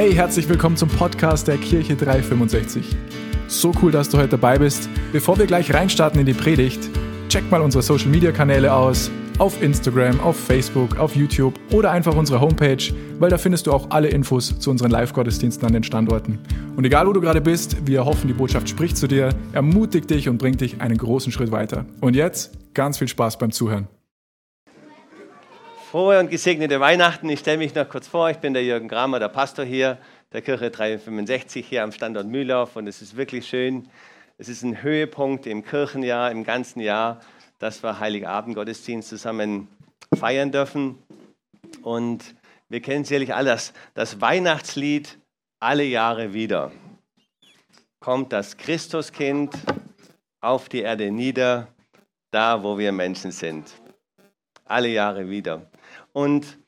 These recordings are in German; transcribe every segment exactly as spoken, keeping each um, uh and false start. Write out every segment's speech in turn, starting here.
Hey, herzlich willkommen zum Podcast der Kirche drei sechs fünf. So cool, dass du heute dabei bist. Bevor wir gleich reinstarten in die Predigt, check mal unsere Social Media Kanäle aus, auf Instagram, auf Facebook, auf YouTube oder einfach unsere Homepage, weil da findest du auch alle Infos zu unseren Live-Gottesdiensten an den Standorten. Und egal, wo du gerade bist, wir hoffen, die Botschaft spricht zu dir, ermutigt dich und bringt dich einen großen Schritt weiter. Und jetzt ganz viel Spaß beim Zuhören. Frohe und gesegnete Weihnachten. Ich stelle mich noch kurz vor. Ich bin der Jürgen Gramer, der Pastor hier, der Kirche drei sechs fünf hier am Standort Mühlauf. Und es ist wirklich schön. Es ist ein Höhepunkt im Kirchenjahr, im ganzen Jahr, dass wir Heiligabend Gottesdienst zusammen feiern dürfen. Und wir kennen sicherlich alle das, das Weihnachtslied alle Jahre wieder. Kommt das Christuskind auf die Erde nieder, da wo wir Menschen sind. Alle Jahre wieder. Und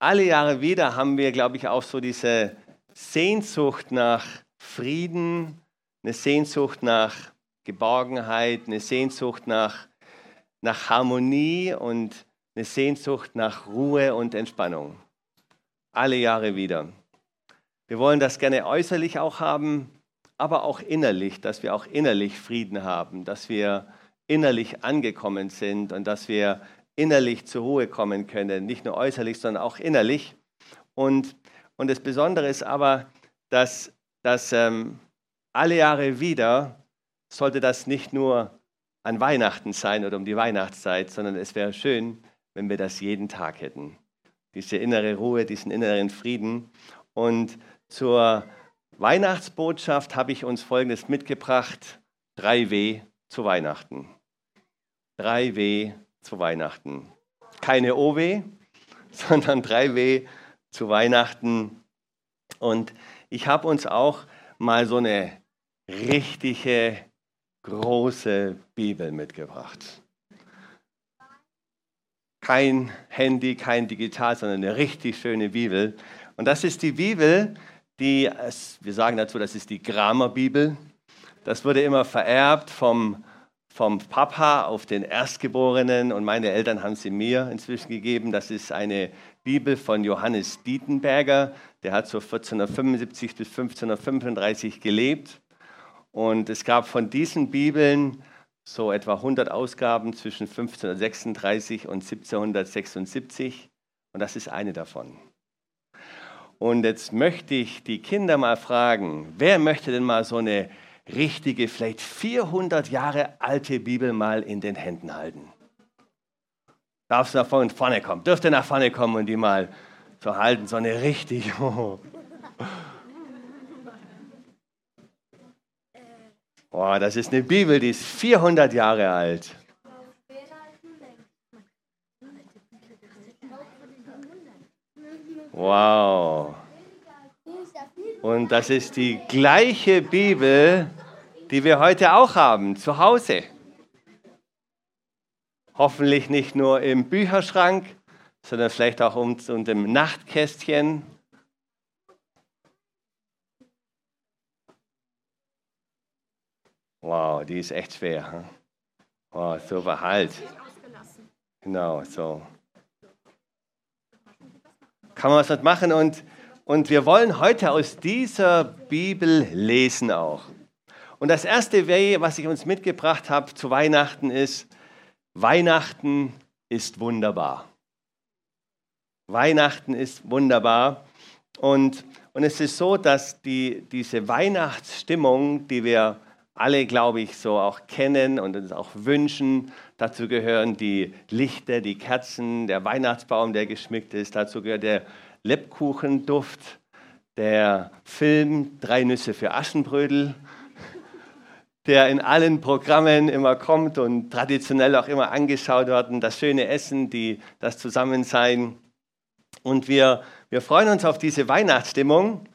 alle Jahre wieder haben wir, glaube ich, auch so diese Sehnsucht nach Frieden, eine Sehnsucht nach Geborgenheit, eine Sehnsucht nach, nach Harmonie und eine Sehnsucht nach Ruhe und Entspannung. Alle Jahre wieder. Wir wollen das gerne äußerlich auch haben, aber auch innerlich, dass wir auch innerlich Frieden haben, dass wir innerlich angekommen sind und dass wir innerlich zur Ruhe kommen können, nicht nur äußerlich, sondern auch innerlich. Und, und das Besondere ist aber, dass, dass ähm, alle Jahre wieder sollte das nicht nur an Weihnachten sein oder um die Weihnachtszeit, sondern es wäre schön, wenn wir das jeden Tag hätten. Diese innere Ruhe, diesen inneren Frieden. Und zur Weihnachtsbotschaft habe ich uns Folgendes mitgebracht. Drei W zu Weihnachten. Drei W zu Weihnachten. Keine O W, sondern drei W zu Weihnachten. Und ich habe uns auch mal so eine richtige, große Bibel mitgebracht. Kein Handy, kein Digital, sondern eine richtig schöne Bibel. Und das ist die Bibel, die, wir sagen dazu, das ist die Gramer-Bibel. Das wurde immer vererbt vom vom Papa auf den Erstgeborenen, und meine Eltern haben sie mir inzwischen gegeben. Das ist eine Bibel von Johannes Dietenberger. Der hat so vierzehnhundertfünfundsiebzig bis fünfzehnhundertfünfunddreißig gelebt. Und es gab von diesen Bibeln so etwa hundert Ausgaben zwischen fünfzehnhundertsechsunddreißig und siebzehnhundertsechsundsiebzig. Und das ist eine davon. Und jetzt möchte ich die Kinder mal fragen, wer möchte denn mal so eine richtige, vielleicht vierhundert Jahre alte Bibel mal in den Händen halten? Darfst du nach vorne kommen? Dürft ihr nach vorne kommen und die mal so halten? So eine richtig. Oh, oh, das ist eine Bibel, die ist vierhundert Jahre alt. Wow. Und das ist die gleiche Bibel, die wir heute auch haben, zu Hause. Hoffentlich nicht nur im Bücherschrank, sondern vielleicht auch unter dem Nachtkästchen. Wow, die ist echt schwer. Hm? Wow, super, halt. Genau, so. Kann man was damit machen und... Und wir wollen heute aus dieser Bibel lesen auch. Und das erste W, was ich uns mitgebracht habe zu Weihnachten, ist: Weihnachten ist wunderbar. Weihnachten ist wunderbar. Und, und es ist so, dass die, diese Weihnachtsstimmung, die wir alle, glaube ich, so auch kennen und uns auch wünschen, dazu gehören die Lichter, die Kerzen, der Weihnachtsbaum, der geschmückt ist, dazu gehört der Lebkuchenduft, der Film Drei Nüsse für Aschenbrödel, der in allen Programmen immer kommt und traditionell auch immer angeschaut wird, und das schöne Essen, die, das Zusammensein. Und wir, wir freuen uns auf diese Weihnachtsstimmung,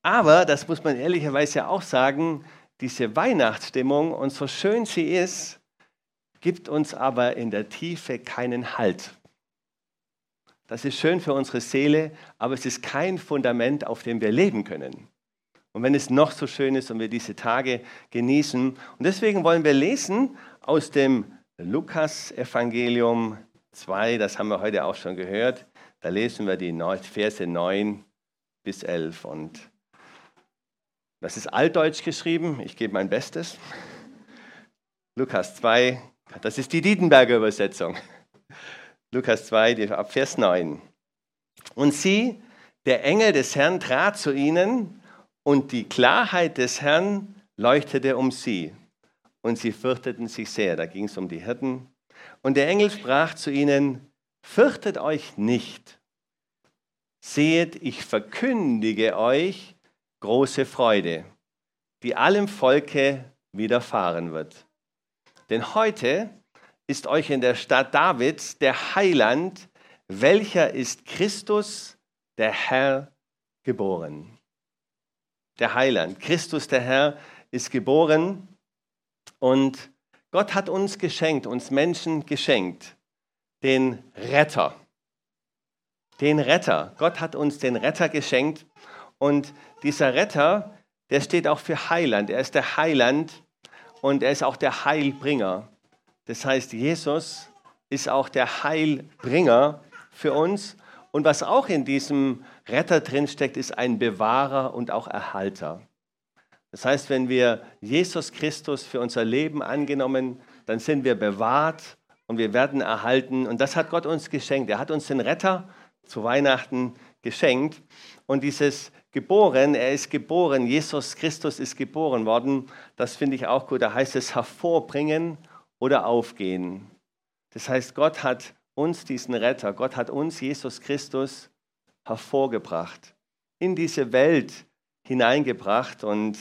aber, das muss man ehrlicherweise auch sagen, diese Weihnachtsstimmung, und so schön sie ist, gibt uns aber in der Tiefe keinen Halt. Das ist schön für unsere Seele, aber es ist kein Fundament, auf dem wir leben können. Und wenn es noch so schön ist und wir diese Tage genießen. Und deswegen wollen wir lesen aus dem Lukas-Evangelium zwei, das haben wir heute auch schon gehört. Da lesen wir die Verse neun bis elf. Und das ist altdeutsch geschrieben, ich gebe mein Bestes. Lukas zwei, das ist die Dietenberger Übersetzung. Lukas zwei, ab Vers neun. Und sie, der Engel des Herrn, trat zu ihnen, und die Klarheit des Herrn leuchtete um sie. Und sie fürchteten sich sehr. Da ging es um die Hirten. Und der Engel sprach zu ihnen: Fürchtet euch nicht. Sehet, ich verkündige euch große Freude, die allem Volke widerfahren wird. Denn heute ist euch in der Stadt Davids der Heiland, welcher ist Christus, der Herr, geboren. Der Heiland, Christus, der Herr, ist geboren. Und Gott hat uns geschenkt, uns Menschen geschenkt, den Retter. Den Retter. Gott hat uns den Retter geschenkt. Und dieser Retter, der steht auch für Heiland. Er ist der Heiland und er ist auch der Heilbringer. Das heißt, Jesus ist auch der Heilbringer für uns. Und was auch in diesem Retter drinsteckt, ist ein Bewahrer und auch Erhalter. Das heißt, wenn wir Jesus Christus für unser Leben angenommen, dann sind wir bewahrt und wir werden erhalten. Und das hat Gott uns geschenkt. Er hat uns den Retter zu Weihnachten geschenkt. Und dieses Geboren, er ist geboren, Jesus Christus ist geboren worden, das finde ich auch gut. Da heißt es hervorbringen oder aufgehen. Das heißt, Gott hat uns diesen Retter, Gott hat uns Jesus Christus hervorgebracht, in diese Welt hineingebracht und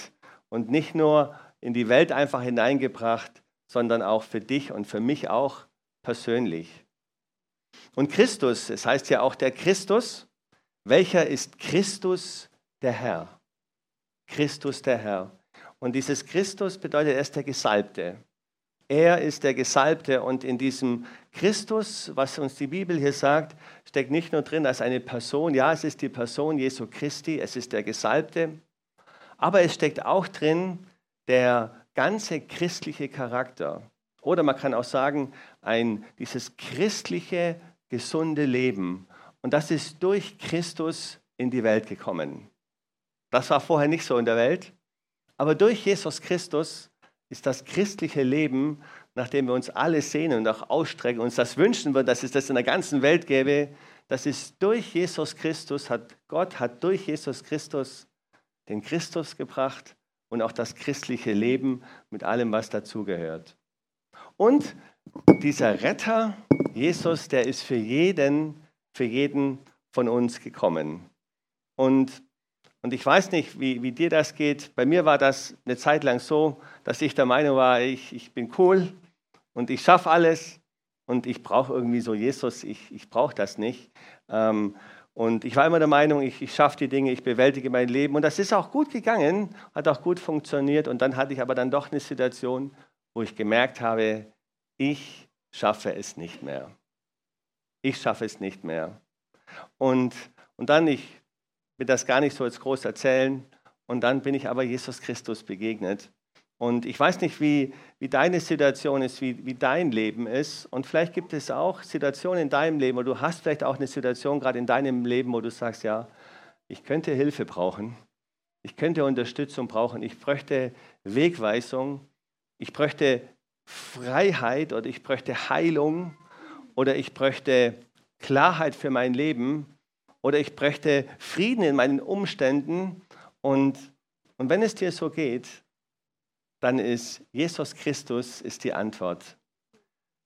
Und nicht nur in die Welt einfach hineingebracht, sondern auch für dich und für mich auch persönlich. Und Christus, es heißt ja auch der Christus, welcher ist Christus der Herr? Christus der Herr. Und dieses Christus bedeutet, er ist der Gesalbte. Er ist der Gesalbte und in diesem Christus, was uns die Bibel hier sagt, steckt nicht nur drin als eine Person, ja, es ist die Person Jesu Christi, es ist der Gesalbte, aber es steckt auch drin der ganze christliche Charakter. Oder man kann auch sagen, ein, dieses christliche, gesunde Leben. Und das ist durch Christus in die Welt gekommen. Das war vorher nicht so in der Welt. Aber durch Jesus Christus ist das christliche Leben, nach dem wir uns alle sehnen und auch ausstrecken, uns das wünschen würden, dass es das in der ganzen Welt gäbe, das ist durch Jesus Christus, hat Gott hat durch Jesus Christus den Christus gebracht und auch das christliche Leben mit allem, was dazugehört. Und dieser Retter, Jesus, der ist für jeden, für jeden von uns gekommen. Und, und ich weiß nicht, wie, wie dir das geht. Bei mir war das eine Zeit lang so, dass ich der Meinung war, ich, ich bin cool und ich schaffe alles und ich brauche irgendwie so Jesus, ich, ich brauche das nicht. Ähm, Und ich war immer der Meinung, ich, ich schaffe die Dinge, ich bewältige mein Leben. Und das ist auch gut gegangen, hat auch gut funktioniert. Und dann hatte ich aber dann doch eine Situation, wo ich gemerkt habe, ich schaffe es nicht mehr. Ich schaffe es nicht mehr. Und, und dann, ich will das gar nicht so jetzt groß erzählen, und dann bin ich aber Jesus Christus begegnet. Und ich weiß nicht, wie, wie deine Situation ist, wie, wie dein Leben ist. Und vielleicht gibt es auch Situationen in deinem Leben, oder du hast vielleicht auch eine Situation gerade in deinem Leben, wo du sagst, ja, ich könnte Hilfe brauchen, ich könnte Unterstützung brauchen, ich bräuchte Wegweisung, ich bräuchte Freiheit oder ich bräuchte Heilung oder ich bräuchte Klarheit für mein Leben oder ich bräuchte Frieden in meinen Umständen. Und, und wenn es dir so geht, dann ist Jesus Christus ist die Antwort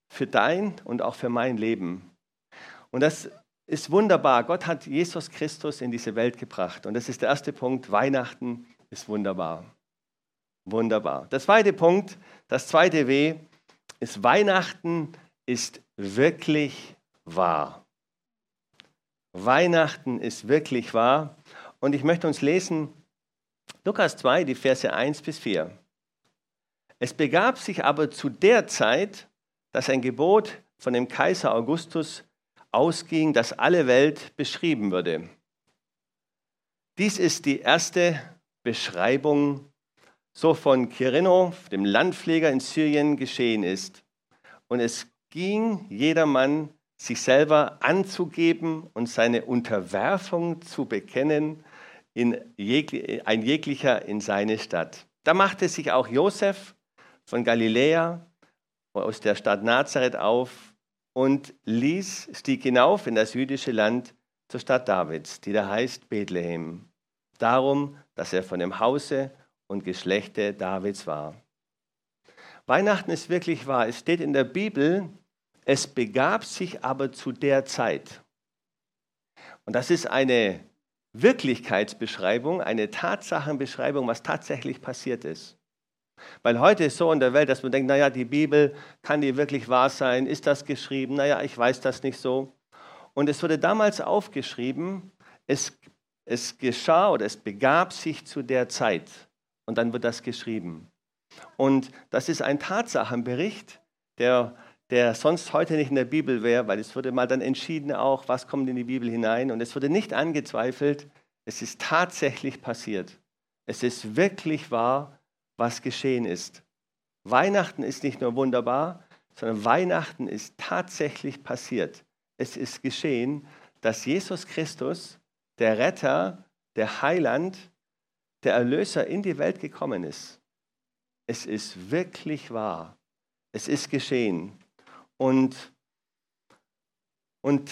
für dein und auch für mein Leben. Und das ist wunderbar. Gott hat Jesus Christus in diese Welt gebracht. Und das ist der erste Punkt. Weihnachten ist wunderbar. Wunderbar. Der zweite Punkt, das zweite W, ist Weihnachten ist wirklich wahr. Weihnachten ist wirklich wahr. Und ich möchte uns lesen, Lukas zwei, die Verse eins bis vier. Es begab sich aber zu der Zeit, dass ein Gebot von dem Kaiser Augustus ausging, dass alle Welt beschrieben würde. Dies ist die erste Beschreibung, so von Quirinus, dem Landpfleger in Syrien, geschehen ist. Und es ging jedermann, sich selber anzugeben und seine Unterwerfung zu bekennen, in jeg, ein jeglicher in seine Stadt. Da machte sich auch Josef von Galiläa aus der Stadt Nazareth auf und ließ, stieg hinauf in das jüdische Land zur Stadt Davids, die da heißt Bethlehem, darum, dass er von dem Hause und Geschlechte Davids war. Weihnachten ist wirklich wahr. Es steht in der Bibel, es begab sich aber zu der Zeit. Und das ist eine Wirklichkeitsbeschreibung, eine Tatsachenbeschreibung, was tatsächlich passiert ist. Weil heute ist so in der Welt, dass man denkt, naja, die Bibel, kann die wirklich wahr sein? Ist das geschrieben? Naja, ich weiß das nicht so. Und es wurde damals aufgeschrieben, es, es geschah oder es begab sich zu der Zeit. Und dann wird das geschrieben. Und das ist ein Tatsachenbericht, der, der sonst heute nicht in der Bibel wäre, weil es wurde mal dann entschieden auch, was kommt in die Bibel hinein. Und es wurde nicht angezweifelt, es ist tatsächlich passiert. Es ist wirklich wahr, was geschehen ist. Weihnachten ist nicht nur wunderbar, sondern Weihnachten ist tatsächlich passiert. Es ist geschehen, dass Jesus Christus, der Retter, der Heiland, der Erlöser in die Welt gekommen ist. Es ist wirklich wahr. Es ist geschehen. Und, und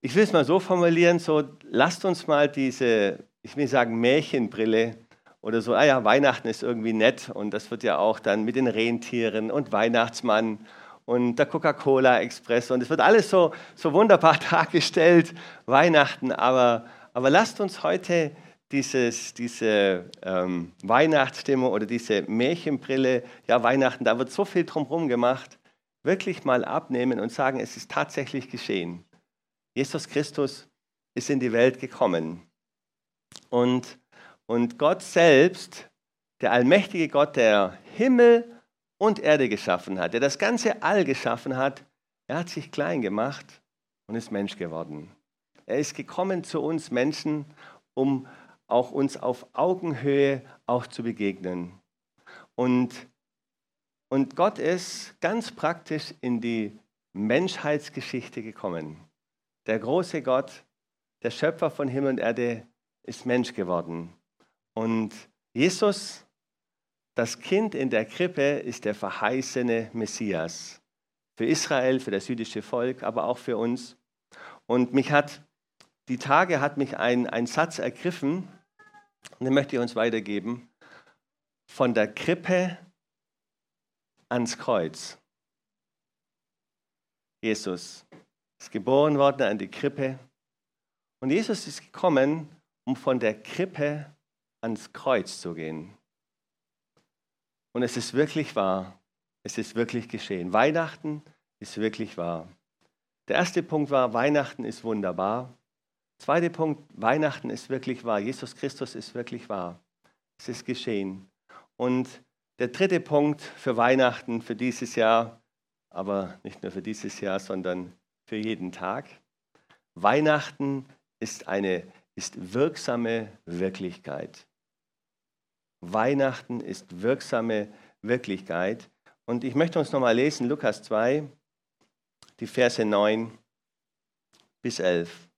ich will es mal so formulieren, so lasst uns mal diese, ich will sagen Märchenbrille oder so, ah ja, Weihnachten ist irgendwie nett und das wird ja auch dann mit den Rentieren und Weihnachtsmann und der Coca-Cola-Express und es wird alles so, so wunderbar dargestellt, Weihnachten, aber, aber lasst uns heute Dieses, diese ähm, Weihnachtsstimme oder diese Märchenbrille, ja Weihnachten, da wird so viel drumherum gemacht, wirklich mal abnehmen und sagen, es ist tatsächlich geschehen. Jesus Christus ist in die Welt gekommen. Und, und Gott selbst, der allmächtige Gott, der Himmel und Erde geschaffen hat, der das ganze All geschaffen hat, er hat sich klein gemacht und ist Mensch geworden. Er ist gekommen zu uns Menschen, um auch uns auf Augenhöhe auch zu begegnen. Und, und Gott ist ganz praktisch in die Menschheitsgeschichte gekommen. Der große Gott, der Schöpfer von Himmel und Erde, ist Mensch geworden. Und Jesus, das Kind in der Krippe, ist der verheißene Messias. Für Israel, für das jüdische Volk, aber auch für uns. Und mich hat Die Tage hat mich ein, ein Satz ergriffen, und den möchte ich uns weitergeben. Von der Krippe ans Kreuz. Jesus ist geboren worden an die Krippe. Und Jesus ist gekommen, um von der Krippe ans Kreuz zu gehen. Und es ist wirklich wahr. Es ist wirklich geschehen. Weihnachten ist wirklich wahr. Der erste Punkt war, Weihnachten ist wunderbar. Zweiter Punkt, Weihnachten ist wirklich wahr. Jesus Christus ist wirklich wahr. Es ist geschehen. Und der dritte Punkt für Weihnachten, für dieses Jahr, aber nicht nur für dieses Jahr, sondern für jeden Tag. Weihnachten ist eine ist wirksame Wirklichkeit. Weihnachten ist wirksame Wirklichkeit. Und ich möchte uns nochmal lesen, Lukas zwei, die Verse neun bis elf.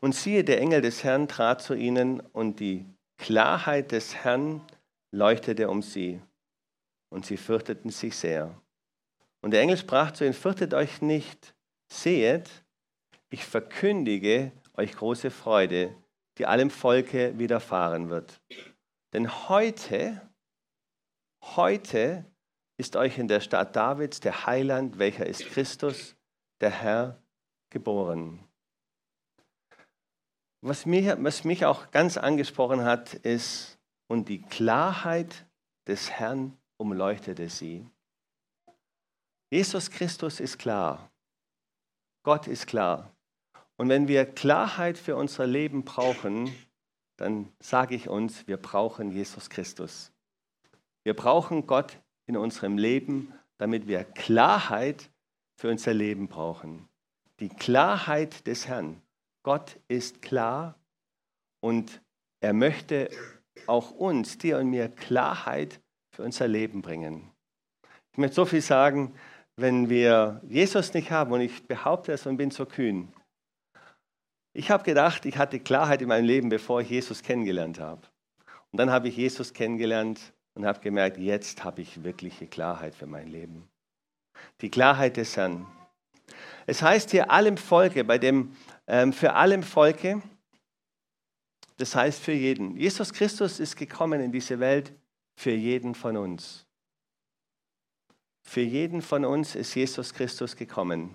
Und siehe, der Engel des Herrn trat zu ihnen, und die Klarheit des Herrn leuchtete um sie, und sie fürchteten sich sehr. Und der Engel sprach zu ihnen, fürchtet euch nicht, sehet, ich verkündige euch große Freude, die allem Volke widerfahren wird. Denn heute, heute ist euch in der Stadt Davids der Heiland, welcher ist Christus, der Herr, geboren. Was mich, was mich auch ganz angesprochen hat, ist, und die Klarheit des Herrn umleuchtete sie. Jesus Christus ist klar. Gott ist klar. Und wenn wir Klarheit für unser Leben brauchen, dann sage ich uns, wir brauchen Jesus Christus. Wir brauchen Gott in unserem Leben, damit wir Klarheit für unser Leben brauchen. Die Klarheit des Herrn. Gott ist klar und er möchte auch uns, dir und mir, Klarheit für unser Leben bringen. Ich möchte so viel sagen, wenn wir Jesus nicht haben, und ich behaupte es und bin so kühn, Ich habe gedacht, ich hatte Klarheit in meinem Leben, bevor ich Jesus kennengelernt habe. Und dann habe ich Jesus kennengelernt und habe gemerkt, jetzt habe ich wirkliche Klarheit für mein Leben. Die Klarheit des Herrn. Es heißt hier allem Volke, bei dem ähm, für allem Volke, das heißt für jeden. Jesus Christus ist gekommen in diese Welt für jeden von uns. Für jeden von uns ist Jesus Christus gekommen.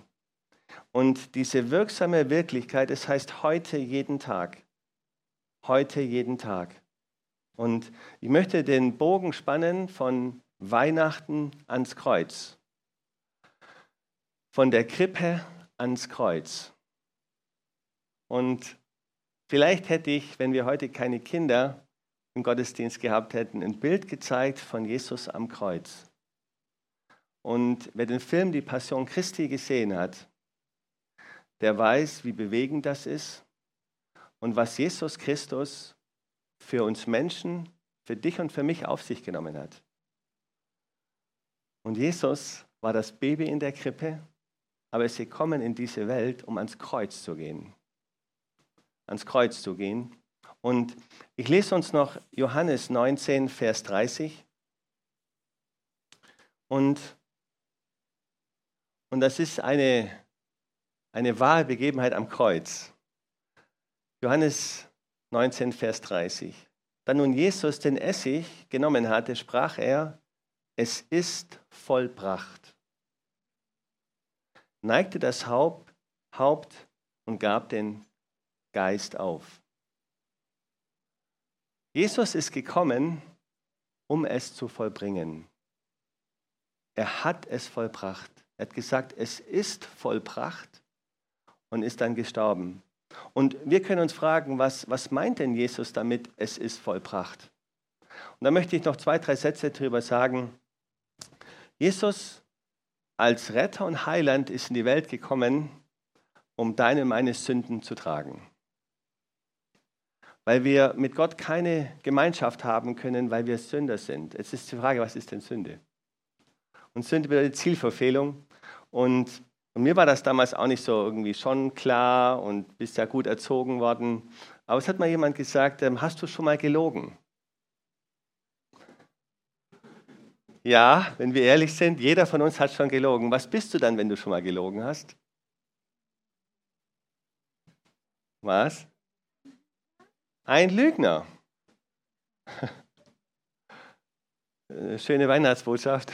Und diese wirksame Wirklichkeit, es heißt heute jeden Tag. Heute jeden Tag. Und ich möchte den Bogen spannen von Weihnachten ans Kreuz. Von der Krippe ans Kreuz. Und vielleicht hätte ich, wenn wir heute keine Kinder im Gottesdienst gehabt hätten, ein Bild gezeigt von Jesus am Kreuz. Und wer den Film Die Passion Christi gesehen hat, der weiß, wie bewegend das ist und was Jesus Christus für uns Menschen, für dich und für mich auf sich genommen hat. Und Jesus war das Baby in der Krippe, aber es ist gekommen in diese Welt, um ans Kreuz zu gehen. Ans Kreuz zu gehen. Und ich lese uns noch Johannes neunzehn, Vers dreißig. Und, und das ist eine... Eine wahre Begebenheit am Kreuz. Johannes neunzehn, Vers dreißig. Da nun Jesus den Essig genommen hatte, sprach er, es ist vollbracht. Neigte das Haupt, Haupt und gab den Geist auf. Jesus ist gekommen, um es zu vollbringen. Er hat es vollbracht. Er hat gesagt, es ist vollbracht. Und ist dann gestorben. Und wir können uns fragen, was, was meint denn Jesus damit, es ist vollbracht? Und da möchte ich noch zwei, drei Sätze darüber sagen. Jesus als Retter und Heiland ist in die Welt gekommen, um deine und meine Sünden zu tragen. Weil wir mit Gott keine Gemeinschaft haben können, weil wir Sünder sind. Jetzt ist die Frage, was ist denn Sünde? Und Sünde bedeutet Zielverfehlung. Und Und mir war das damals auch nicht so irgendwie schon klar und bist ja gut erzogen worden. Aber es hat mal jemand gesagt, hast du schon mal gelogen? Ja, wenn wir ehrlich sind, jeder von uns hat schon gelogen. Was bist du dann, wenn du schon mal gelogen hast? Was? Ein Lügner. Schöne Weihnachtsbotschaft.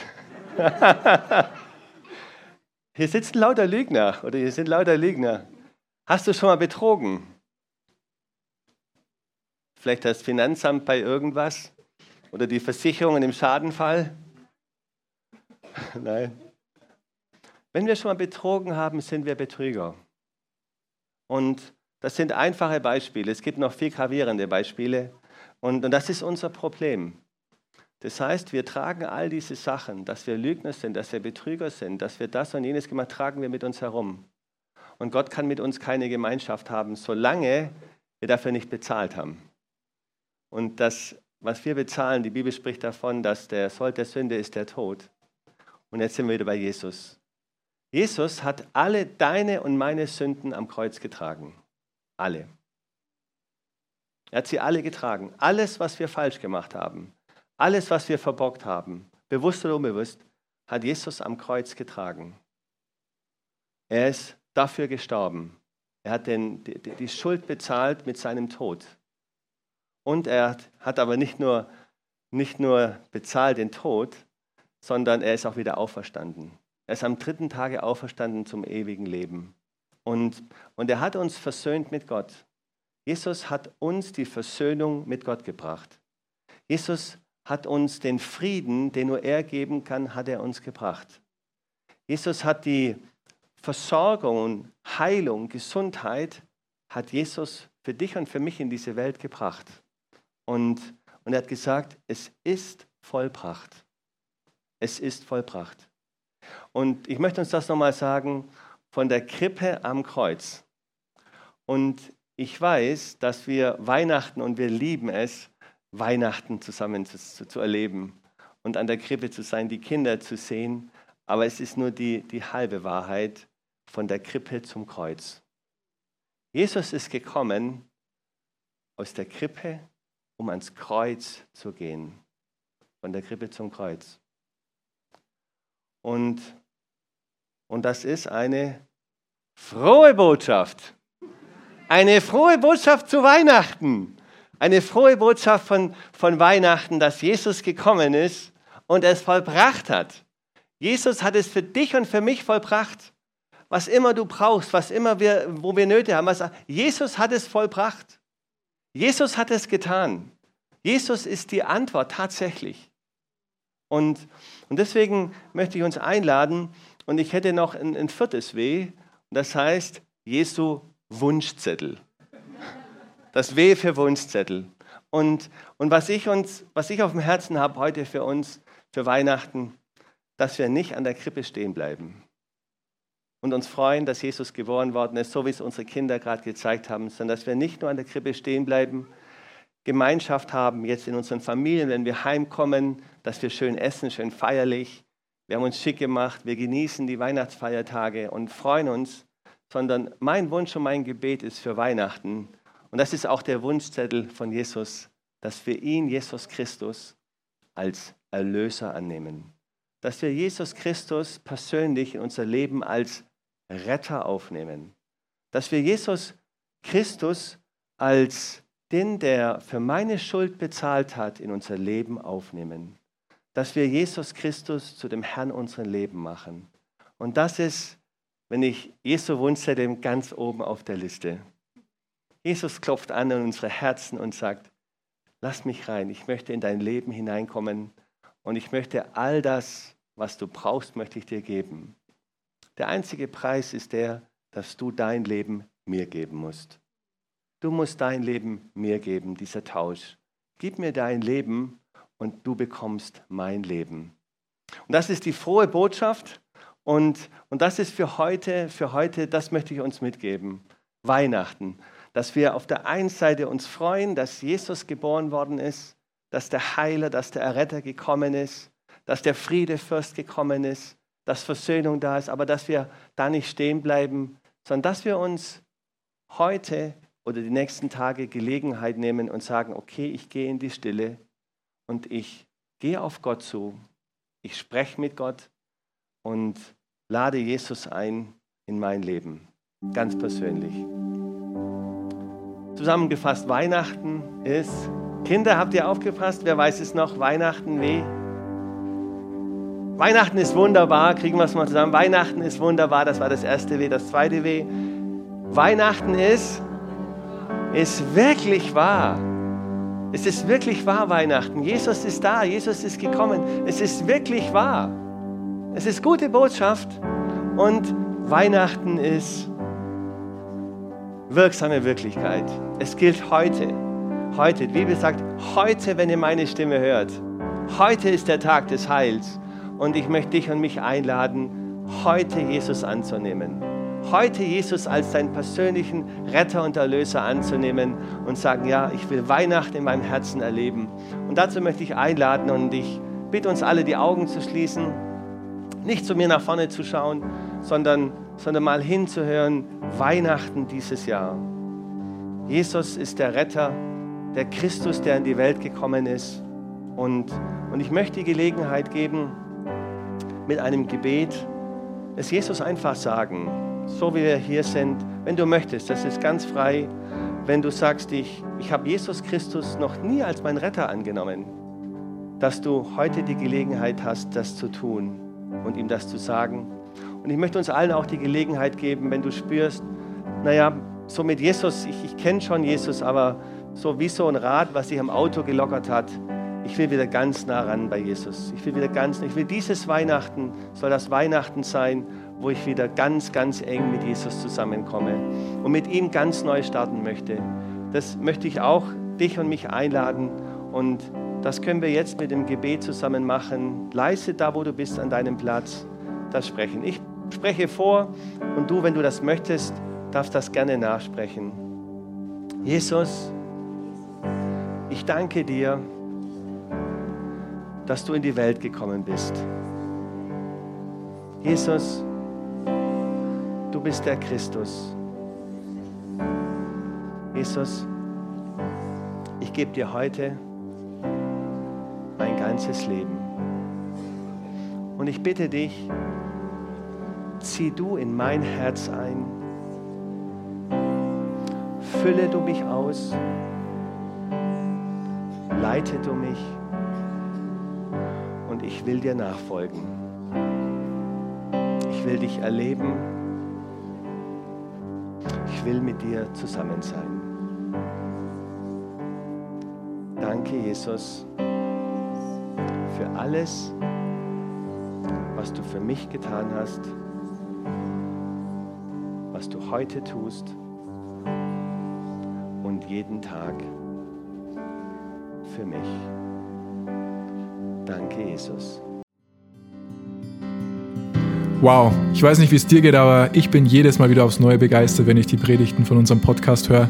Hier sitzen lauter Lügner, oder hier sind lauter Lügner. Hast du schon mal betrogen? Vielleicht das Finanzamt bei irgendwas? Oder die Versicherungen im Schadenfall? Nein. Wenn wir schon mal betrogen haben, sind wir Betrüger. Und das sind einfache Beispiele. Es gibt noch viel gravierende Beispiele. Und, und das ist unser Problem. Das heißt, wir tragen all diese Sachen, dass wir Lügner sind, dass wir Betrüger sind, dass wir das und jenes gemacht, tragen wir mit uns herum. Und Gott kann mit uns keine Gemeinschaft haben, solange wir dafür nicht bezahlt haben. Und das, was wir bezahlen, die Bibel spricht davon, dass der Sold der Sünde ist der Tod. Und jetzt sind wir wieder bei Jesus. Jesus hat alle deine und meine Sünden am Kreuz getragen. Alle. Er hat sie alle getragen. Alles, was wir falsch gemacht haben. Alles, was wir verbockt haben, bewusst oder unbewusst, hat Jesus am Kreuz getragen. Er ist dafür gestorben. Er hat den, die, die Schuld bezahlt mit seinem Tod. Und er hat, hat aber nicht nur, nicht nur bezahlt den Tod, sondern er ist auch wieder auferstanden. Er ist am dritten Tage auferstanden zum ewigen Leben. Und, und er hat uns versöhnt mit Gott. Jesus hat uns die Versöhnung mit Gott gebracht. Jesus hat uns den Frieden, den nur er geben kann, hat er uns gebracht. Jesus hat die Versorgung, Heilung, Gesundheit, hat Jesus für dich und für mich in diese Welt gebracht. Und, und er hat gesagt, es ist vollbracht. Es ist vollbracht. Und ich möchte uns das nochmal sagen, von der Krippe am Kreuz. Und ich weiß, dass wir Weihnachten, und wir lieben es, Weihnachten zusammen zu, zu, zu erleben und an der Krippe zu sein, die Kinder zu sehen. Aber es ist nur die, die halbe Wahrheit, von der Krippe zum Kreuz. Jesus ist gekommen aus der Krippe, um ans Kreuz zu gehen. Von der Krippe zum Kreuz. Und, und das ist eine frohe Botschaft. Eine frohe Botschaft zu Weihnachten. Eine frohe Botschaft von, von Weihnachten, dass Jesus gekommen ist und es vollbracht hat. Jesus hat es für dich und für mich vollbracht. Was immer du brauchst, was immer wir, wo wir Nöte haben. Was, Jesus hat es vollbracht. Jesus hat es getan. Jesus ist die Antwort tatsächlich. Und, und deswegen möchte ich uns einladen, und ich hätte noch ein, ein viertes W, das heißt Jesu Wunschzettel. Das W für Wunschzettel. Und, und was ich uns, was ich auf dem Herzen habe heute für uns, für Weihnachten, dass wir nicht an der Krippe stehen bleiben und uns freuen, dass Jesus geboren worden ist, so wie es unsere Kinder gerade gezeigt haben, sondern dass wir nicht nur an der Krippe stehen bleiben, Gemeinschaft haben, jetzt in unseren Familien, wenn wir heimkommen, dass wir schön essen, schön feierlich. Wir haben uns schick gemacht, wir genießen die Weihnachtsfeiertage und freuen uns, sondern mein Wunsch und mein Gebet ist für Weihnachten, und das ist auch der Wunschzettel von Jesus, dass wir ihn, Jesus Christus, als Erlöser annehmen. Dass wir Jesus Christus persönlich in unser Leben als Retter aufnehmen. Dass wir Jesus Christus als den, der für meine Schuld bezahlt hat, in unser Leben aufnehmen. Dass wir Jesus Christus zu dem Herrn unseres Lebens machen. Und das ist, wenn ich Jesu Wunschzettel, ganz oben auf der Liste. Jesus klopft an in unsere Herzen und sagt, lass mich rein, ich möchte in dein Leben hineinkommen und ich möchte all das, was du brauchst, möchte ich dir geben. Der einzige Preis ist der, dass du dein Leben mir geben musst. Du musst dein Leben mir geben, dieser Tausch. Gib mir dein Leben und du bekommst mein Leben. Und das ist die frohe Botschaft und, und das ist für heute, für heute, das möchte ich uns mitgeben. Weihnachten. Dass wir auf der einen Seite uns freuen, dass Jesus geboren worden ist, dass der Heiler, dass der Erretter gekommen ist, dass der Friedefürst gekommen ist, dass Versöhnung da ist, aber dass wir da nicht stehen bleiben, sondern dass wir uns heute oder die nächsten Tage Gelegenheit nehmen und sagen, okay, ich gehe in die Stille und ich gehe auf Gott zu, ich spreche mit Gott und lade Jesus ein in mein Leben, ganz persönlich. Zusammengefasst, Weihnachten ist, Kinder, habt ihr aufgepasst? Wer weiß es noch? Weihnachten, weh. Weihnachten ist wunderbar, kriegen wir es mal zusammen. Weihnachten ist wunderbar, das war das erste Weh, das zweite Weh. Weihnachten ist, ist wirklich wahr. Es ist wirklich wahr, Weihnachten. Jesus ist da, Jesus ist gekommen. Es ist wirklich wahr. Es ist gute Botschaft und Weihnachten ist wirksame Wirklichkeit. Es gilt heute. Heute, die Bibel sagt, heute, wenn ihr meine Stimme hört. Heute ist der Tag des Heils. Und ich möchte dich und mich einladen, heute Jesus anzunehmen. Heute Jesus als deinen persönlichen Retter und Erlöser anzunehmen und sagen, ja, ich will Weihnachten in meinem Herzen erleben. Und dazu möchte ich einladen und ich bitte uns alle, die Augen zu schließen, nicht zu mir nach vorne zu schauen, sondern sondern mal hinzuhören, Weihnachten dieses Jahr. Jesus ist der Retter, der Christus, der in die Welt gekommen ist. Und, und ich möchte die Gelegenheit geben, mit einem Gebet, es Jesus einfach sagen, so wie wir hier sind, wenn du möchtest, das ist ganz frei, wenn du sagst, ich, ich habe Jesus Christus noch nie als mein Retter angenommen, dass du heute die Gelegenheit hast, das zu tun und ihm das zu sagen. Und ich möchte uns allen auch die Gelegenheit geben, wenn du spürst, naja, so mit Jesus, ich, ich kenne schon Jesus, aber so wie so ein Rad, was sich im Auto gelockert hat, ich will wieder ganz nah ran bei Jesus. Ich will wieder ganz, ich will dieses Weihnachten, soll das Weihnachten sein, wo ich wieder ganz, ganz eng mit Jesus zusammenkomme und mit ihm ganz neu starten möchte. Das möchte ich auch dich und mich einladen und das können wir jetzt mit dem Gebet zusammen machen. Leise da, wo du bist, an deinem Platz. Das sprechen. Ich spreche vor und du, wenn du das möchtest, darfst das gerne nachsprechen. Jesus, ich danke dir, dass du in die Welt gekommen bist. Jesus, du bist der Christus. Jesus, ich gebe dir heute mein ganzes Leben. Und ich bitte dich, zieh du in mein Herz ein. Fülle du mich aus. Leite du mich. Und ich will dir nachfolgen. Ich will dich erleben. Ich will mit dir zusammen sein. Danke, Jesus, für alles, was du für mich getan hast, was du heute tust und jeden Tag für mich. Danke, Jesus. Wow, ich weiß nicht, wie es dir geht, aber ich bin jedes Mal wieder aufs Neue begeistert, wenn ich die Predigten von unserem Podcast höre.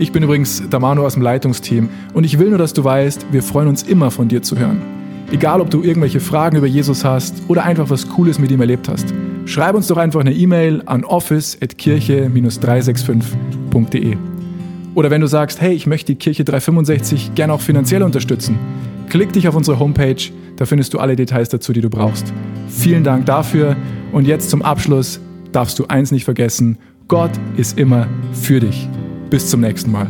Ich bin übrigens Damano aus dem Leitungsteam und ich will nur, dass du weißt, wir freuen uns immer, von dir zu hören. Egal, ob du irgendwelche Fragen über Jesus hast oder einfach was Cooles mit ihm erlebt hast. Schreib uns doch einfach eine E-Mail an office at kirche dash dreihundertfünfundsechzig punkt de. Oder wenn du sagst, hey, ich möchte die Kirche dreihundertfünfundsechzig gerne auch finanziell unterstützen, klick dich auf unsere Homepage, da findest du alle Details dazu, die du brauchst. Vielen Dank dafür und jetzt zum Abschluss darfst du eins nicht vergessen, Gott ist immer für dich. Bis zum nächsten Mal.